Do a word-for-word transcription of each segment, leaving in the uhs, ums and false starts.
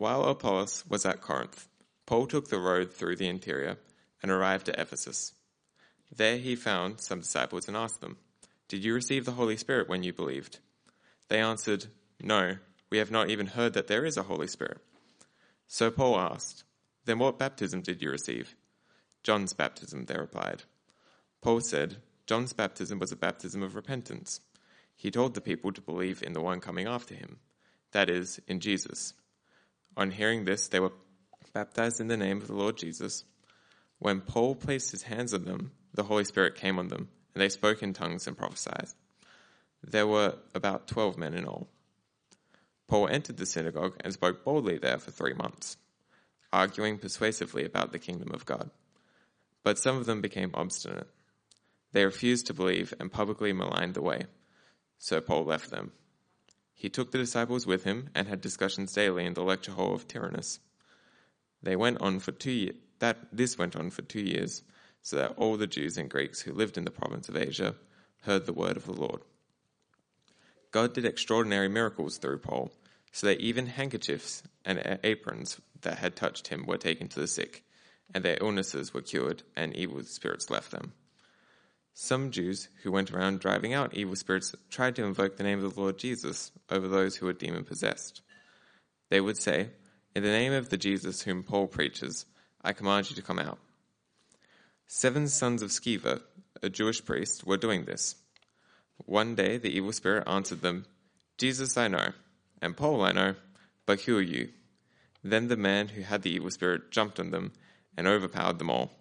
While Apollos was at Corinth, Paul took the road through the interior and arrived at Ephesus. There he found some disciples and asked them, "Did you receive the Holy Spirit when you believed?" They answered, "No, we have not even heard that there is a Holy Spirit." So Paul asked, "Then what baptism did you receive?" "John's baptism," they replied. Paul said, "John's baptism was a baptism of repentance." He told the people to believe in the one coming after him, that is, in Jesus. On hearing this, they were baptized in the name of the Lord Jesus. When Paul placed his hands on them, the Holy Spirit came on them, and they spoke in tongues and prophesied. There were about twelve men in all. Paul entered the synagogue and spoke boldly there for three months, arguing persuasively about the kingdom of God. But some of them became obstinate. They refused to believe and publicly maligned the way. So Paul left them. He took the disciples with him and had discussions daily in the lecture hall of Tyrannus. They went on for two years. That this went on for two years, so that all the Jews and Greeks who lived in the province of Asia heard the word of the Lord. God did extraordinary miracles through Paul, so that even handkerchiefs and aprons that had touched him were taken to the sick, and their illnesses were cured, and evil spirits left them. Some Jews who went around driving out evil spirits tried to invoke the name of the Lord Jesus over those who were demon-possessed. They would say, "In the name of the Jesus whom Paul preaches, I command you to come out." Seven sons of Sceva, a Jewish priest, were doing this. One day the evil spirit answered them, "Jesus I know, and Paul I know, but who are you?" Then the man who had the evil spirit jumped on them and overpowered them all.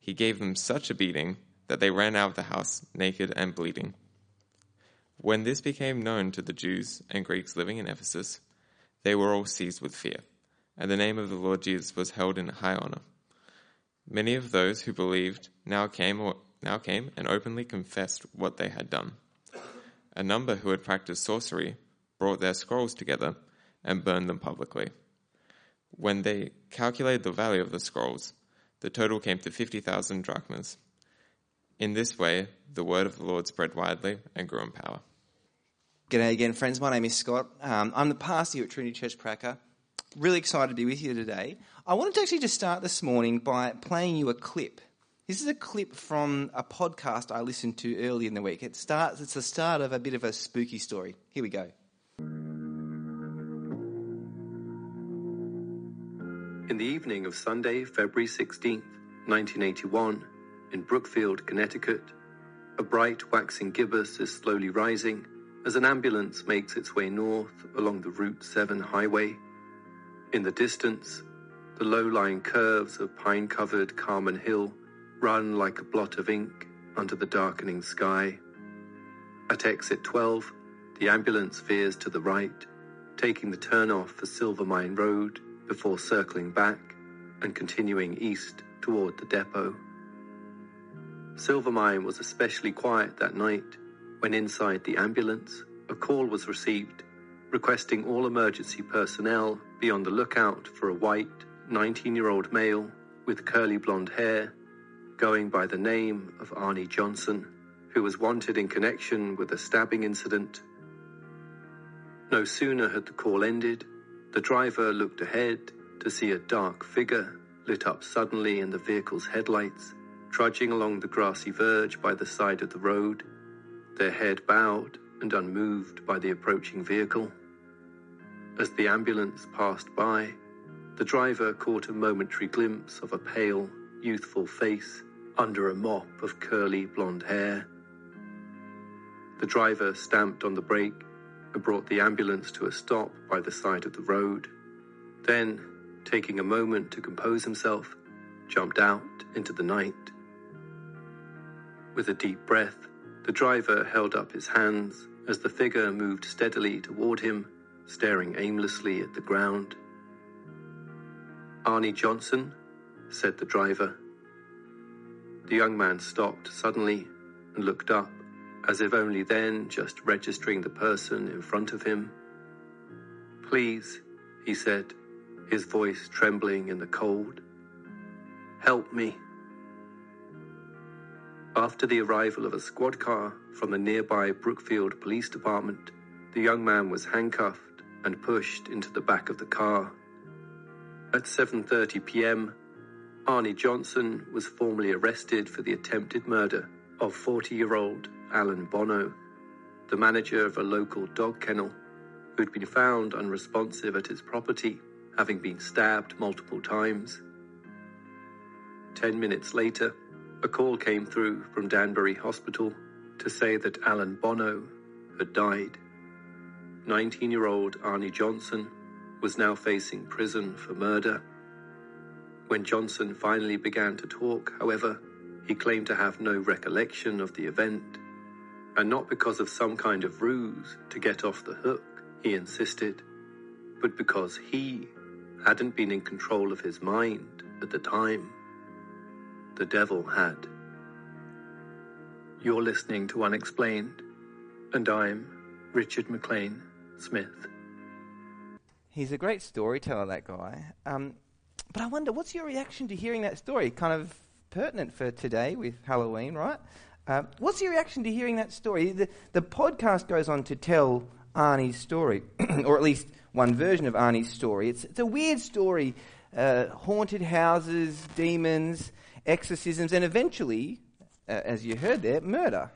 He gave them such a beating that they ran out of the house naked and bleeding. When this became known to the Jews and Greeks living in Ephesus, they were all seized with fear, and the name of the Lord Jesus was held in high honor. Many of those who believed now came or, now came and openly confessed what they had done. A number who had practiced sorcery brought their scrolls together and burned them publicly. When they calculated the value of the scrolls, the total came to fifty thousand drachmas. In this way, the word of the Lord spread widely and grew in power. G'day again, friends. My name is Scott. Um, I'm the pastor here at Trinity Church Pracker. Really excited to be with you today. I wanted to actually just start this morning by playing you a clip. This is a clip from a podcast I listened to early in the week. It starts. It's the start of a bit of a spooky story. Here we go. In the evening of Sunday, February sixteenth, nineteen eighty-one, in Brookfield, Connecticut, a bright waxing gibbous is slowly rising as an ambulance makes its way north along the Route seven highway. In the distance, the low-lying curves of pine-covered Carmen Hill run like a blot of ink under the darkening sky. At exit twelve, the ambulance veers to the right, taking the turn-off for Silvermine Road before circling back and continuing east toward the depot. Silvermine was especially quiet that night when inside the ambulance, a call was received requesting all emergency personnel be on the lookout for a white nineteen-year-old male with curly blonde hair going by the name of Arnie Johnson, who was wanted in connection with a stabbing incident. No sooner had the call ended, the driver looked ahead to see a dark figure lit up suddenly in the vehicle's headlights, trudging along the grassy verge by the side of the road, their head bowed and unmoved by the approaching vehicle. As the ambulance passed by, the driver caught a momentary glimpse of a pale, youthful face under a mop of curly blonde hair. The driver stamped on the brake and brought the ambulance to a stop by the side of the road, then, taking a moment to compose himself, jumped out into the night. With a deep breath, the driver held up his hands as the figure moved steadily toward him, staring aimlessly at the ground. "Arnie Johnson," said the driver. The young man stopped suddenly and looked up, as if only then just registering the person in front of him. "Please," he said, his voice trembling in the cold. "Help me." After the arrival of a squad car from the nearby Brookfield Police Department, the young man was handcuffed and pushed into the back of the car, At seven thirty p m, Arnie Johnson was formally arrested for the attempted murder of forty-year-old Alan Bono, the manager of a local dog kennel, who'd been found unresponsive at his property, having been stabbed multiple times. Ten minutes later, a call came through from Danbury Hospital to say that Alan Bono had died. nineteen-year-old Arnie Johnson was now facing prison for murder. When Johnson finally began to talk, however, he claimed to have no recollection of the event, and not because of some kind of ruse to get off the hook, he insisted, but because he hadn't been in control of his mind at the time. The devil had. You're listening to Unexplained, and I'm Richard McLean Smith. He's a great storyteller, that guy. Um, but I wonder, what's your reaction to hearing that story? Kind of pertinent for today with Halloween, right? Uh, what's your reaction to hearing that story? The, the podcast goes on to tell Arnie's story, or at least one version of Arnie's story. It's, it's a weird story. Uh, haunted houses, demons, exorcisms, and eventually, uh, as you heard there, murder.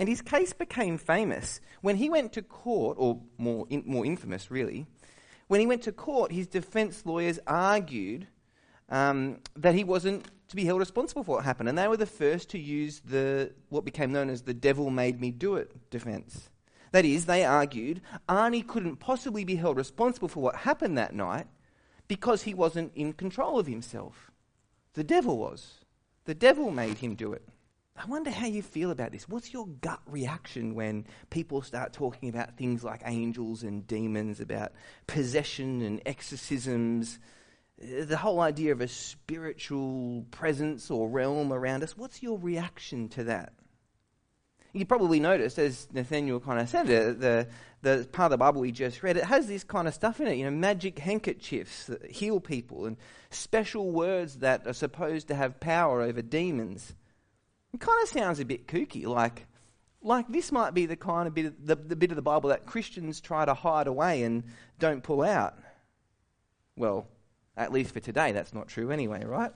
And his case became famous. When he went to court, or more in, more infamous really, when he went to court, his defence lawyers argued um, that he wasn't to be held responsible for what happened. And they were the first to use the what became known as the devil made me do it defence. That is, they argued Arnie couldn't possibly be held responsible for what happened that night because he wasn't in control of himself. The devil was. The devil made him do it. I wonder how you feel about this. What's your gut reaction when people start talking about things like angels and demons, about possession and exorcisms, the whole idea of a spiritual presence or realm around us? What's your reaction to that? You probably noticed, as Nathaniel kind of said, uh, the the part of the Bible we just read, it has this kind of stuff in it, you know, magic handkerchiefs that heal people and special words that are supposed to have power over demons. It kind of sounds a bit kooky, like like this might be the kind of bit of the, the bit of the Bible that Christians try to hide away and don't pull out. Well, at least for today, that's not true anyway, right?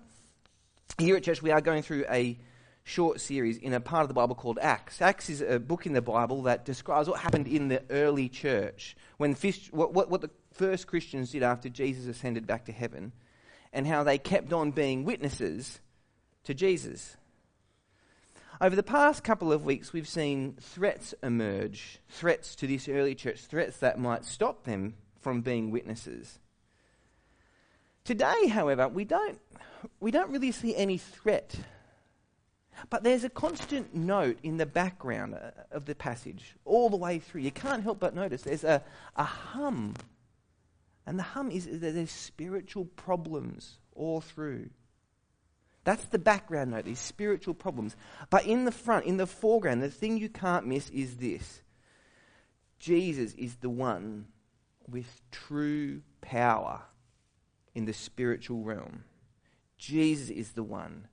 Here at church, we are going through a short series in a part of the Bible called Acts. Acts is a book in the Bible that describes what happened in the early church, when fish, what, what, what the first Christians did after Jesus ascended back to heaven, and how they kept on being witnesses to Jesus. Over the past couple of weeks, we've seen threats emerge, threats to this early church, threats that might stop them from being witnesses. Today, however, we don't we don't really see any threat. But there's a constant note in the background of the passage, all the way through. You can't help but notice there's a, a hum. And the hum is that there's spiritual problems all through. That's the background note, these spiritual problems. But in the front, in the foreground, the thing you can't miss is this. Jesus is the one with true power in the spiritual realm. Jesus is the one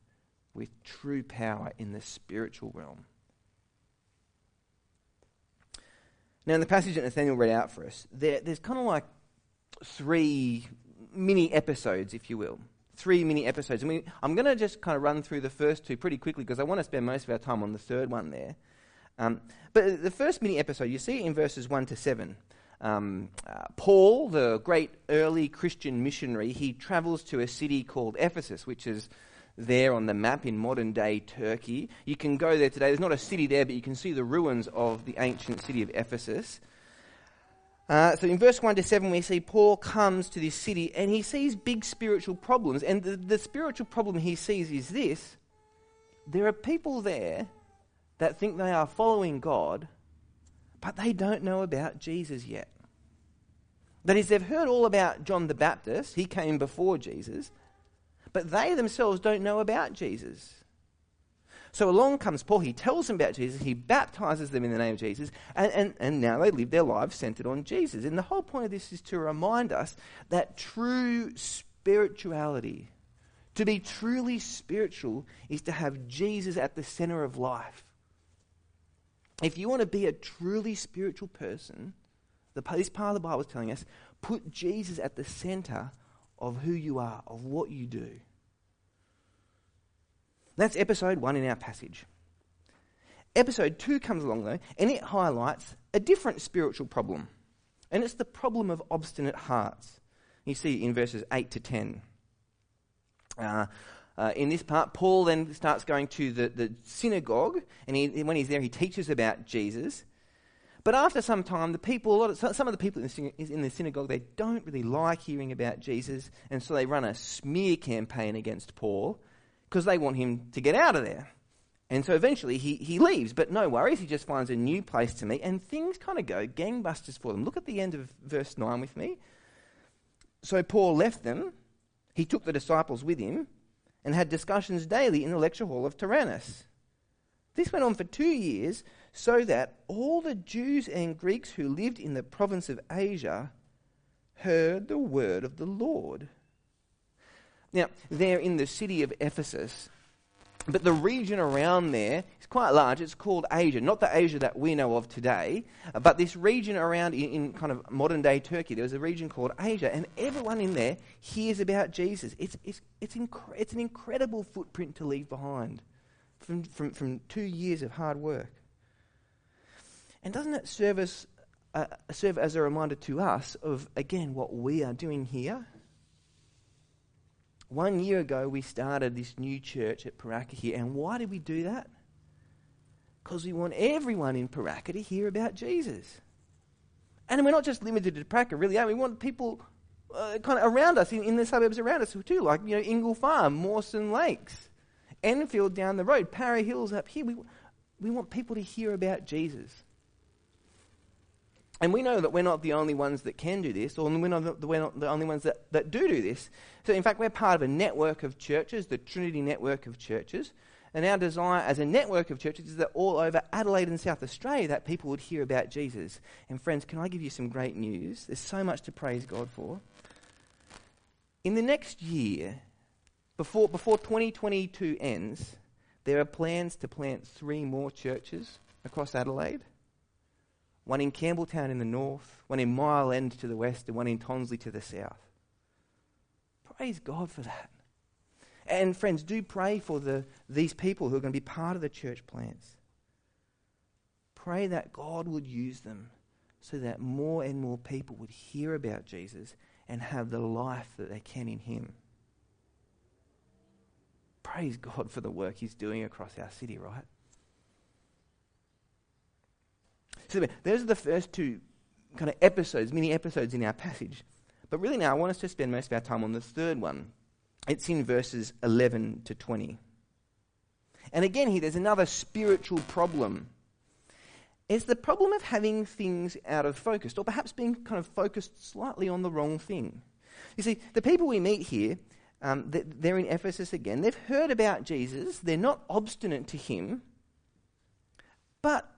with true power in the spiritual realm. Now, in the passage that Nathaniel read out for us, there, there's kind of like three mini episodes, if you will. Three mini episodes. And we, I'm going to just kind of run through the first two pretty quickly because I want to spend most of our time on the third one there. Um, but the first mini episode, you see in verses one to seven. Um, uh, Paul, the great early Christian missionary, he travels to a city called Ephesus, which is there on the map in modern-day Turkey. You can go there today. There's not a city there, but you can see the ruins of the ancient city of Ephesus. Uh, so in verse one to seven, we see Paul comes to this city and he sees big spiritual problems. And the, the spiritual problem he sees is this. There are people there that think they are following God, but they don't know about Jesus yet. That is, they've heard all about John the Baptist. He came before Jesus. But they themselves don't know about Jesus. So along comes Paul, he tells them about Jesus, he baptizes them in the name of Jesus, and, and, and now they live their lives centered on Jesus. And the whole point of this is to remind us that true spirituality, to be truly spiritual, is to have Jesus at the center of life. If you want to be a truly spiritual person, the, this part of the Bible is telling us, put Jesus at the center of who you are, of what you do. That's episode one in our passage. Episode two comes along, though, and it highlights a different spiritual problem. And it's the problem of obstinate hearts. You see in verses eight to ten. Uh, uh, in this part, Paul then starts going to the, the synagogue, and he, when he's there, he teaches about Jesus. But after some time, the people, a lot of, some of the people in the synagogue, they don't really like hearing about Jesus, and so they run a smear campaign against Paul because they want him to get out of there. And so eventually he, he leaves, but no worries, he just finds a new place to meet, and things kind of go gangbusters for them. Look at the end of verse nine with me. So Paul left them, he took the disciples with him, and had discussions daily in the lecture hall of Tyrannus. This went on for two years, so that all the Jews and Greeks who lived in the province of Asia heard the word of the Lord. Now, they're in the city of Ephesus, but the region around there is quite large. It's called Asia, not the Asia that we know of today, but this region around in, in kind of modern-day Turkey. There was a region called Asia, and everyone in there hears about Jesus. It's it's it's, inc- it's an incredible footprint to leave behind from, from, from two years of hard work. And doesn't it serve as, uh, serve as a reminder to us of, again, what we are doing here? One year ago, we started this new church at Paraka here. And why did we do that? Because we want everyone in Paraka to hear about Jesus. And we're not just limited to Paraka, really. We want people uh, kind of around us, in, in the suburbs around us too, like, you know, Ingle Farm, Mawson Lakes, Enfield down the road, Parry Hills up here. We, we want people to hear about Jesus. And we know that we're not the only ones that can do this, or we're not the, we're not the only ones that, that do do this. So in fact, we're part of a network of churches, the Trinity Network of Churches, and our desire as a network of churches is that all over Adelaide and South Australia that people would hear about Jesus. And friends, can I give you some great news? There's so much to praise God for. In the next year, before before twenty twenty-two ends, there are plans to plant three more churches across Adelaide. One in Campbelltown in the north, one in Mile End to the west, and one in Tonsley to the south. Praise God for that. And friends, do pray for the these people who are going to be part of the church plants. Pray that God would use them so that more and more people would hear about Jesus and have the life that they can in him. Praise God for the work he's doing across our city, right? So those are the first two kind of episodes, mini episodes in our passage. But really now I want us to spend most of our time on the third one. It's in verses eleven to twenty. And again here, there's another spiritual problem. It's the problem of having things out of focus, or perhaps being kind of focused slightly on the wrong thing. You see, the people we meet here, um, they're in Ephesus again. They've heard about Jesus. They're not obstinate to him. But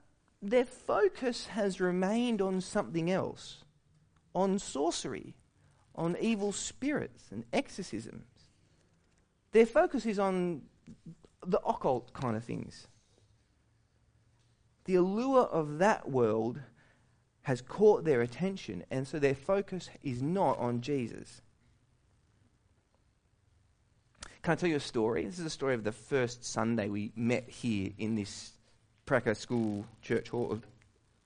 their focus has remained on something else, on sorcery, on evil spirits and exorcisms. Their focus is on the occult kind of things. The allure of that world has caught their attention, and so their focus is not on Jesus. Can I tell you a story? This is a story of the first Sunday we met here in this Paraka school church hall,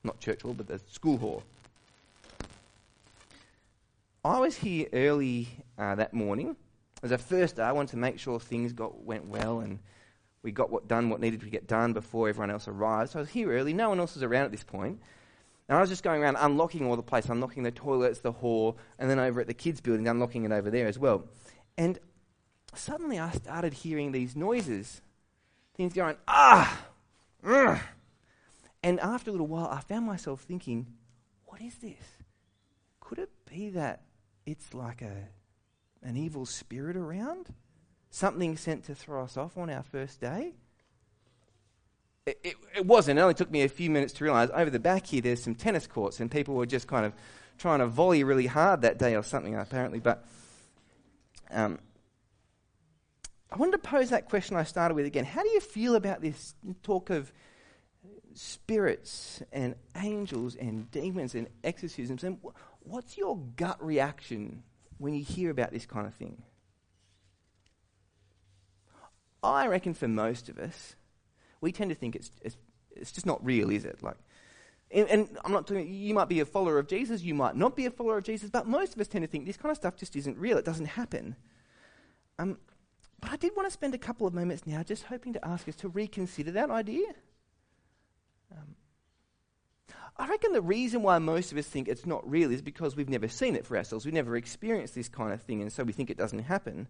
not church hall, but the school hall. I was here early uh, that morning. As a first day, I wanted to make sure things got went well and we got what done what needed to get done before everyone else arrived. So I was here early. No one else was around at this point. And I was just going around unlocking all the place, unlocking the toilets, the hall, and then over at the kids' building, unlocking it over there as well. And suddenly I started hearing these noises, things going, ah! And after a little while, I found myself thinking, what is this? Could it be that it's like a an evil spirit around? Something sent to throw us off on our first day? It, it, it wasn't. It only took me a few minutes to realise, over the back here, there's some tennis courts, and people were just kind of trying to volley really hard that day or something, apparently. But um, I wanted to pose that question I started with again. How do you feel about this talk of spirits and angels and demons and exorcisms? And wh- what's your gut reaction when you hear about this kind of thing? I reckon for most of us, we tend to think it's it's, it's just not real, is it? Like, and, and I'm not talking. You might be a follower of Jesus, you might not be a follower of Jesus, but most of us tend to think this kind of stuff just isn't real. It doesn't happen. Um, but I did want to spend a couple of moments now, just hoping to ask us to reconsider that idea. Um, I reckon the reason why most of us think it's not real is because we've never seen it for ourselves. We've never experienced this kind of thing, and so we think it doesn't happen.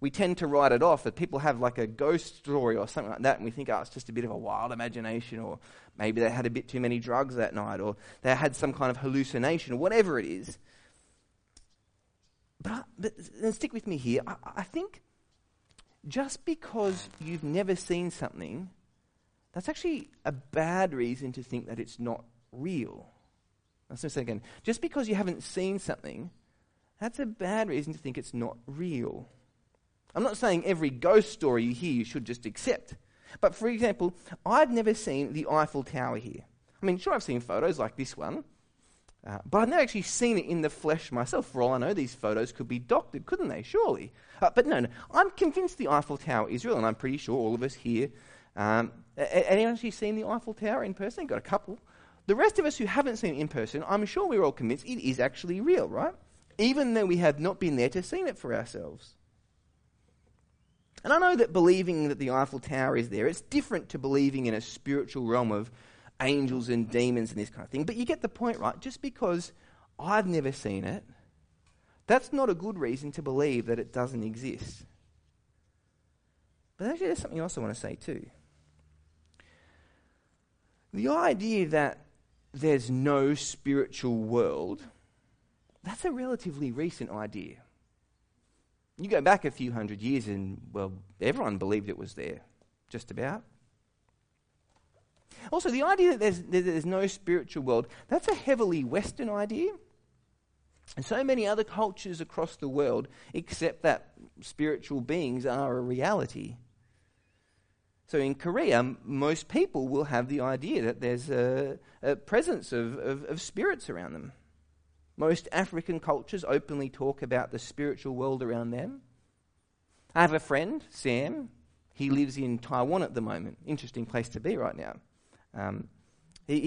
We tend to write it off, that people have like a ghost story or something like that, and we think, oh, it's just a bit of a wild imagination, or maybe they had a bit too many drugs that night, or they had some kind of hallucination, or whatever it is. But, I, but and stick with me here. I, I think just because you've never seen something, that's actually a bad reason to think that it's not real. Let's say again. Just because you haven't seen something, that's a bad reason to think it's not real. I'm not saying every ghost story you hear you should just accept. But for example, I've never seen the Eiffel Tower here. I mean, sure, I've seen photos like this one, uh, but I've never actually seen it in the flesh myself. For all I know, these photos could be doctored, couldn't they? Surely. Uh, but no, no, I'm convinced the Eiffel Tower is real, and I'm pretty sure all of us here. Um, a- anyone actually seen the Eiffel Tower in person? Got a couple. The rest of us who haven't seen it in person, I'm sure we're all convinced it is actually real, right? Even though we have not been there to see it for ourselves. And I know that believing that the Eiffel Tower is there, it's different to believing in a spiritual realm of angels and demons and this kind of thing. But you get the point, right? Just because I've never seen it, that's not a good reason to believe that it doesn't exist. But actually there's something else I want to say too. The idea that there's no spiritual world, that's a relatively recent idea. You go back a few hundred years and, well, everyone believed it was there, just about. Also, the idea that there's, that there's no spiritual world, that's a heavily Western idea. And so many other cultures across the world accept that spiritual beings are a reality. So in Korea, most people will have the idea that there's a, a presence of, of, of spirits around them. Most African cultures openly talk about the spiritual world around them. I have a friend, Sam. He lives in Taiwan at the moment. Interesting place to be right now. Um, he,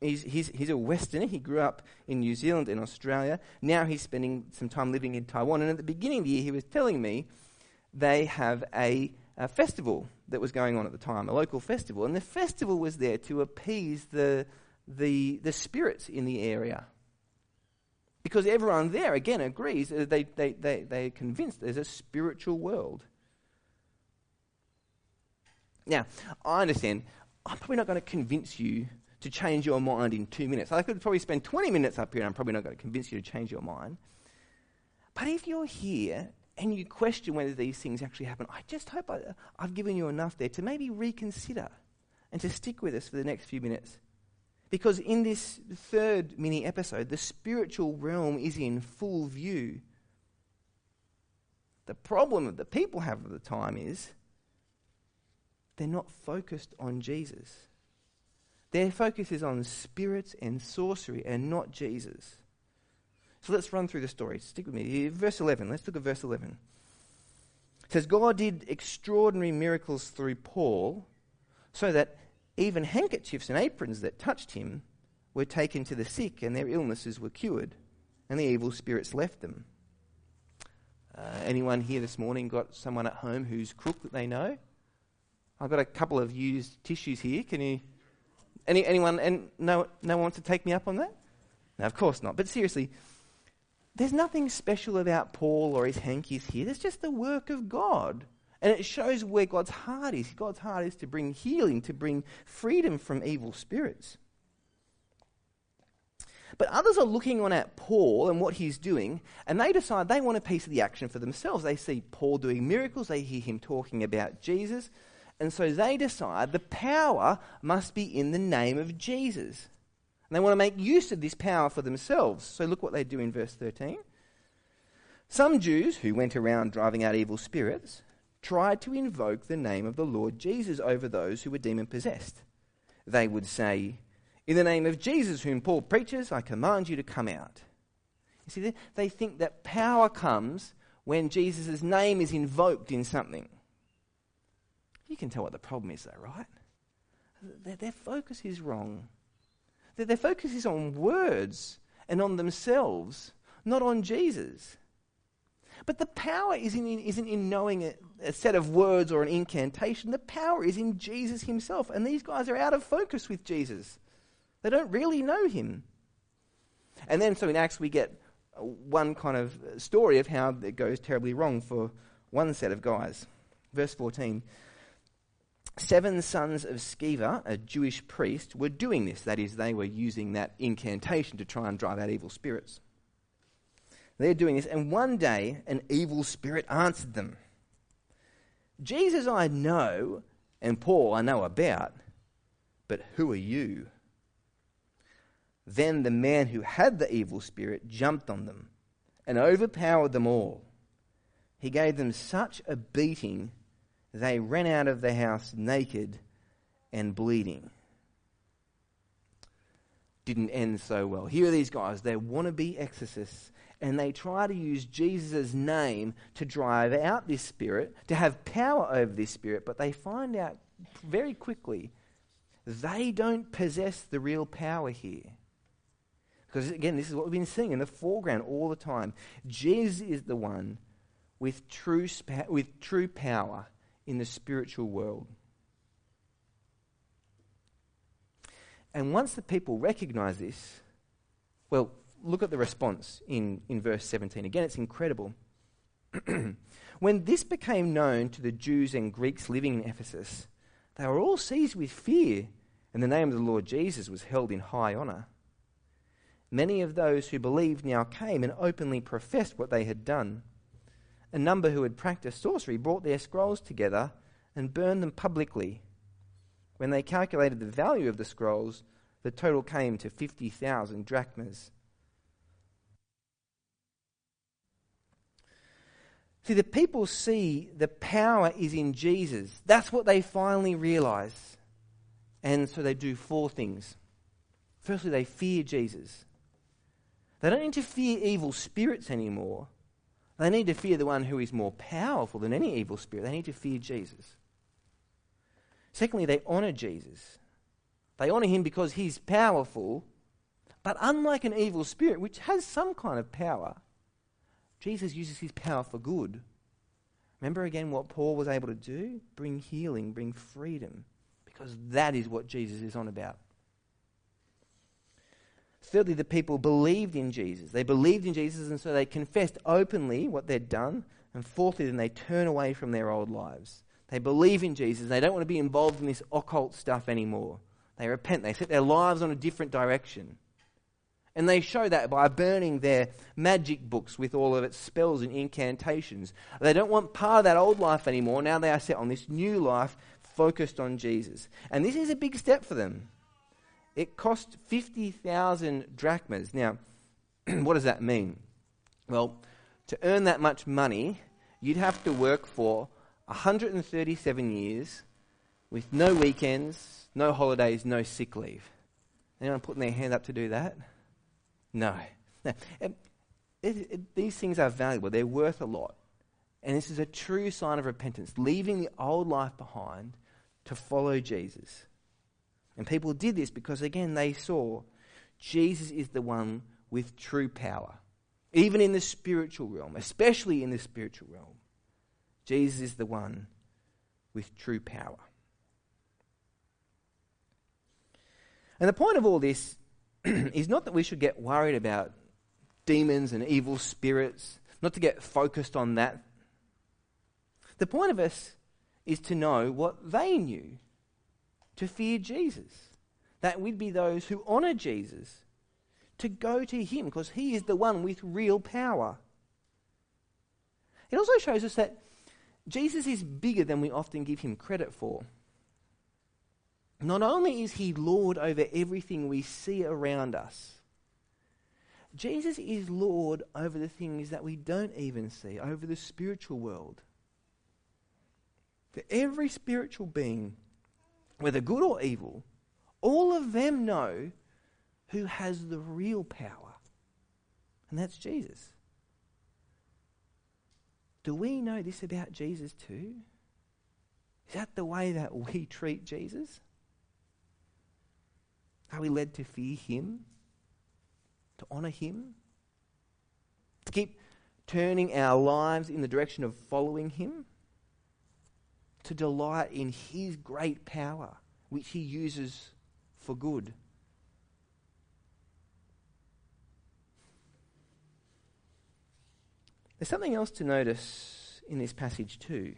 he, he's, he's, he's a Westerner. He grew up in New Zealand and Australia. Now he's spending some time living in Taiwan. And at the beginning of the year, he was telling me they have a, a festival that was going on at the time, a local festival. And the festival was there to appease the the, the spirits in the area. Because everyone there, again, agrees, uh, they, they, they, they're convinced there's a spiritual world. Now, I understand, I'm probably not going to convince you to change your mind in two minutes. I could probably spend twenty minutes up here and I'm probably not going to convince you to change your mind. But if you're here and you question whether these things actually happen, I just hope I, I've given you enough there to maybe reconsider and to stick with us for the next few minutes. Because in this third mini-episode, the spiritual realm is in full view. The problem that the people have at the time is they're not focused on Jesus. Their focus is on spirits and sorcery and not Jesus. So let's run through the story. Stick with me. Verse eleven. Let's look at verse eleven. It says, God did extraordinary miracles through Paul so that even handkerchiefs and aprons that touched him were taken to the sick and their illnesses were cured and the evil spirits left them. Uh, anyone here this morning got someone at home who's crook that they know? I've got a couple of used tissues here. Can you... Any, anyone... And no, no one wants to take me up on that? No, of course not. But seriously, there's nothing special about Paul or his hankies here. It's just the work of God. And it shows where God's heart is. God's heart is to bring healing, to bring freedom from evil spirits. But others are looking on at Paul and what he's doing, and they decide they want a piece of the action for themselves. They see Paul doing miracles, they hear him talking about Jesus, and so they decide the power must be in the name of Jesus. And they want to make use of this power for themselves. So look what they do in verse thirteen. Some Jews who went around driving out evil spirits tried to invoke the name of the Lord Jesus over those who were demon-possessed. They would say, "In the name of Jesus, whom Paul preaches, I command you to come out." You see, they think that power comes when Jesus' name is invoked in something. You can tell what the problem is though, right? Their, their focus is wrong. Their, their focus is on words and on themselves, not on Jesus. But the power isn't in, isn't in knowing a, a set of words or an incantation. The power is in Jesus himself. And these guys are out of focus with Jesus. They don't really know him. And then so in Acts we get one kind of story of how it goes terribly wrong for one set of guys. Verse fourteen, seven sons of Sceva, a Jewish priest, were doing this. That is, they were using that incantation to try and drive out evil spirits. They're doing this, and one day an evil spirit answered them. Jesus I know, and Paul I know about, but who are you? Then the man who had the evil spirit jumped on them and overpowered them all. He gave them such a beating, they ran out of the house naked and bleeding. Didn't end so well. Here are these guys, they're wannabe exorcists, and they try to use Jesus' name to drive out this spirit, to have power over this spirit, but they find out very quickly they don't possess the real power here. Because again, this is what we've been seeing in the foreground all the time. Jesus is the one with true sp- with true power in the spiritual world. And once the people recognize this, well, look at the response in, in verse seventeen. Again, it's incredible. When this became known to the Jews and Greeks living in Ephesus, they were all seized with fear, and the name of the Lord Jesus was held in high honor. Many of those who believed now came and openly professed what they had done. A number who had practiced sorcery brought their scrolls together and burned them publicly. When they calculated the value of the scrolls, the total came to fifty thousand drachmas. See, the people see the power is in Jesus. That's what they finally realize. And so they do four things. Firstly, they fear Jesus. They don't need to fear evil spirits anymore. They need to fear the one who is more powerful than any evil spirit. They need to fear Jesus. Secondly, they honour Jesus. They honour him because he's powerful, but unlike an evil spirit, which has some kind of power, Jesus uses his power for good. Remember again what Paul was able to do? Bring healing, bring freedom, because that is what Jesus is on about. Thirdly, the people believed in Jesus. They believed in Jesus, and so they confessed openly what they'd done. And fourthly, then they turn away from their old lives. They believe in Jesus. They don't want to be involved in this occult stuff anymore. They repent. They set their lives on a different direction. And they show that by burning their magic books with all of its spells and incantations. They don't want part of that old life anymore. Now they are set on this new life focused on Jesus. And this is a big step for them. It cost fifty thousand drachmas. Now, what does that mean? Well, to earn that much money, you'd have to work for one hundred thirty-seven years with no weekends, no holidays, no sick leave. Anyone putting their hand up to do that? No. no. It, it, it, these things are valuable. They're worth a lot. And this is a true sign of repentance, leaving the old life behind to follow Jesus. And people did this because, again, they saw Jesus is the one with true power, even in the spiritual realm, especially in the spiritual realm. Jesus is the one with true power. And the point of all this is not that we should get worried about demons and evil spirits, not to get focused on that. The point of us is to know what they knew, to fear Jesus, that we'd be those who honour Jesus, to go to him, because he is the one with real power. It also shows us that Jesus is bigger than we often give him credit for. Not only is he Lord over everything we see around us, Jesus is Lord over the things that we don't even see, over the spiritual world. For every spiritual being, whether good or evil, all of them know who has the real power. and that's Jesus. Do we know this about Jesus too? Is that the way that we treat Jesus? Are we led to fear him? To honour him? To keep turning our lives in the direction of following him? To delight in his great power, which he uses for good? There's something else to notice in this passage too.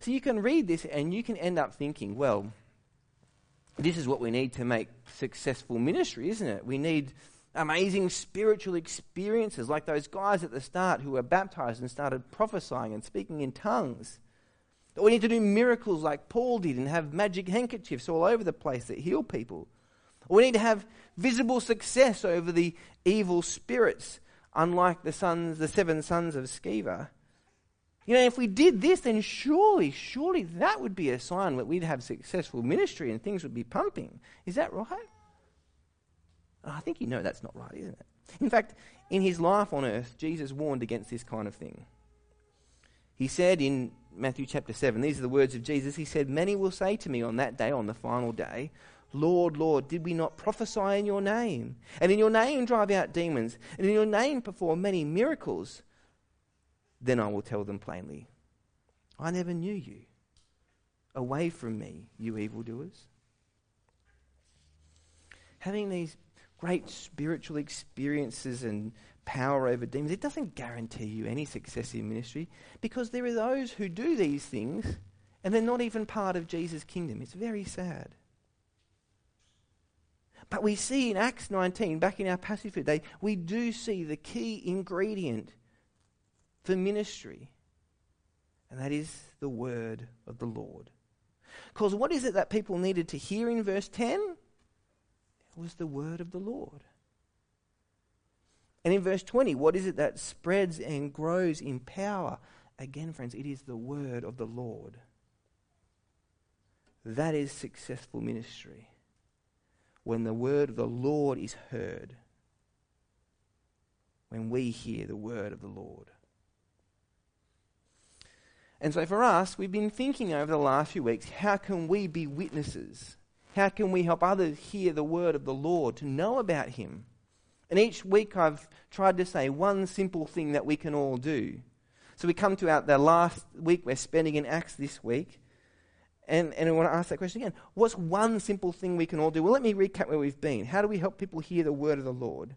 So you can read this and you can end up thinking, well, this is what we need to make successful ministry, isn't it? We need amazing spiritual experiences like those guys at the start who were baptized and started prophesying and speaking in tongues. Or we need to do miracles like Paul did and have magic handkerchiefs all over the place that heal people. Or we need to have visible success over the evil spirits, unlike the sons, the seven sons of Sceva. You know, if we did this, then surely, surely that would be a sign that we'd have successful ministry and things would be pumping. Is that right? I think you know that's not right, isn't it? In fact, in his life on earth, Jesus warned against this kind of thing. He said in Matthew chapter seven, these are the words of Jesus, he said, "Many will say to me on that day, on the final day, Lord, Lord, did we not prophesy in your name? And in your name drive out demons, and in your name perform many miracles? Then I will tell them plainly, I never knew you. Away from me, you evildoers." Having these great spiritual experiences and power over demons, it doesn't guarantee you any success in ministry, because there are those who do these things and they're not even part of Jesus' kingdom. It's very sad. But we see in Acts nineteen, back in our passage today, we do see the key ingredient for ministry, and that is the word of the Lord. Because what is it that people needed to hear in verse ten? It was the word of the Lord. And in verse twenty, what is it that spreads and grows in power? Again, friends, it is the word of the Lord. That is successful ministry, when the word of the Lord is heard, when we hear the word of the Lord. And so for us, we've been thinking over the last few weeks, how can we be witnesses? How can we help others hear the word of the Lord, to know about him? And each week I've tried to say one simple thing that we can all do. So we come to our, the last week we're spending in Acts this week, And and I want to ask that question again. What's one simple thing we can all do? Well, let me recap where we've been. How do we help people hear the word of the Lord?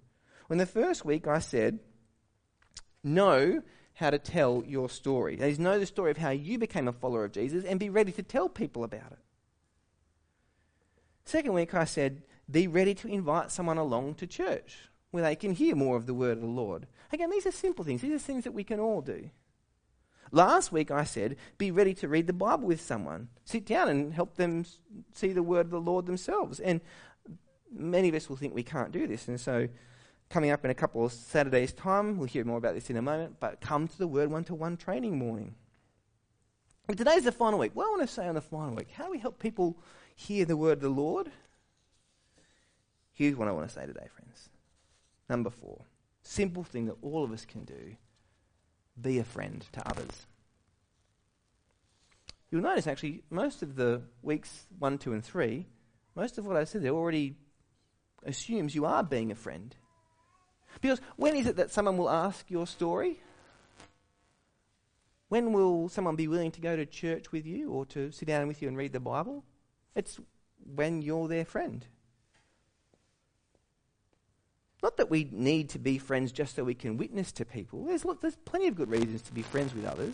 Well, in the first week, I said, know how to tell your story. That is, know the story of how you became a follower of Jesus and be ready to tell people about it. Second week, I said, be ready to invite someone along to church where they can hear more of the word of the Lord. Again, these are simple things. These are things that we can all do. Last week I said, be ready to read the Bible with someone. Sit down and help them see the word of the Lord themselves. And many of us will think we can't do this. And so coming up in a couple of Saturdays' time, we'll hear more about this in a moment, but come to the Word one-to-one training morning. But today's the final week. What I want to say on the final week, how do we help people hear the word of the Lord? Here's what I want to say today, friends. Number four, simple thing that all of us can do. Be a friend to others. You'll notice actually most of the weeks one, two and three, most of what I said there already assumes you are being a friend. Because when is it that someone will ask your story? When will someone be willing to go to church with you or to sit down with you and read the Bible? It's when you're their friend. Not that we need to be friends just so we can witness to people. There's, look, there's plenty of good reasons to be friends with others.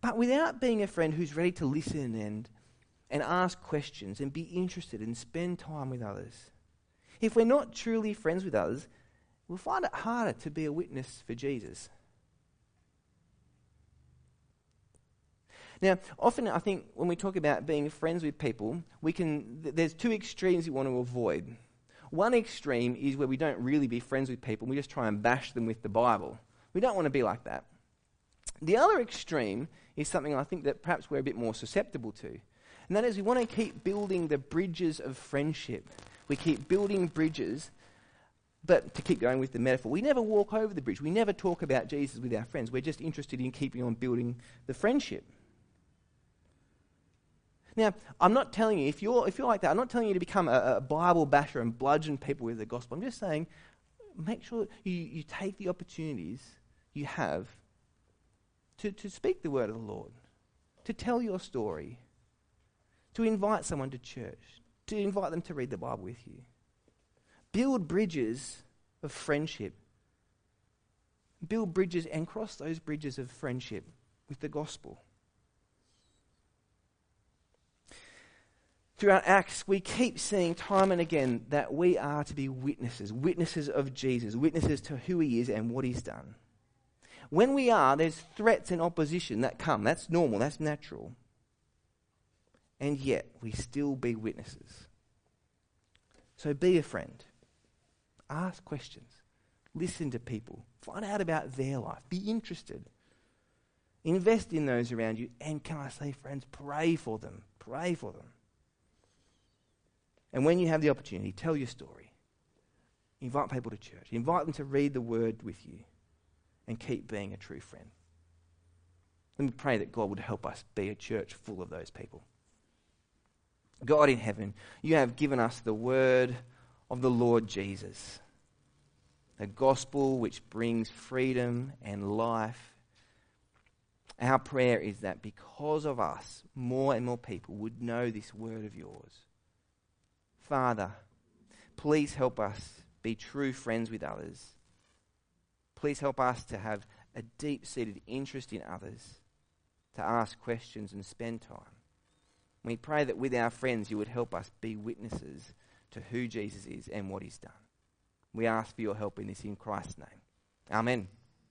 But without being a friend who's ready to listen and, and ask questions and be interested and spend time with others, if we're not truly friends with others, we'll find it harder to be a witness for Jesus. Now, often I think when we talk about being friends with people, we can. Th- there's two extremes we want to avoid. One extreme is where we don't really be friends with people. We just try and bash them with the Bible. We don't want to be like that. The other extreme is something I think that perhaps we're a bit more susceptible to. And that is we want to keep building the bridges of friendship. We keep building bridges, but to keep going with the metaphor, we never walk over the bridge. We never talk about Jesus with our friends. We're just interested in keeping on building the friendship. Now, I'm not telling you, if you're if you're like that, I'm not telling you to become a, a Bible basher and bludgeon people with the gospel. I'm just saying, make sure you, you take the opportunities you have to, to speak the word of the Lord, to tell your story, to invite someone to church, to invite them to read the Bible with you. Build bridges of friendship. Build bridges and cross those bridges of friendship with the gospel. Throughout Acts, we keep seeing time and again that we are to be witnesses, witnesses of Jesus, witnesses to who he is and what he's done. When we are, there's threats and opposition that come. That's normal, that's natural. And yet, we still be witnesses. So be a friend. Ask questions. Listen to people. Find out about their life. Be interested. Invest in those around you. And can I say, friends, pray for them. Pray for them. And when you have the opportunity, tell your story. Invite people to church. Invite them to read the word with you and keep being a true friend. Let me pray that God would help us be a church full of those people. God in heaven, you have given us the word of the Lord Jesus, the gospel which brings freedom and life. Our prayer is that because of us, more and more people would know this word of yours. Father, please help us be true friends with others. Please help us to have a deep-seated interest in others, to ask questions and spend time. We pray that with our friends you would help us be witnesses to who Jesus is and what he's done. We ask for your help in this in Christ's name. Amen.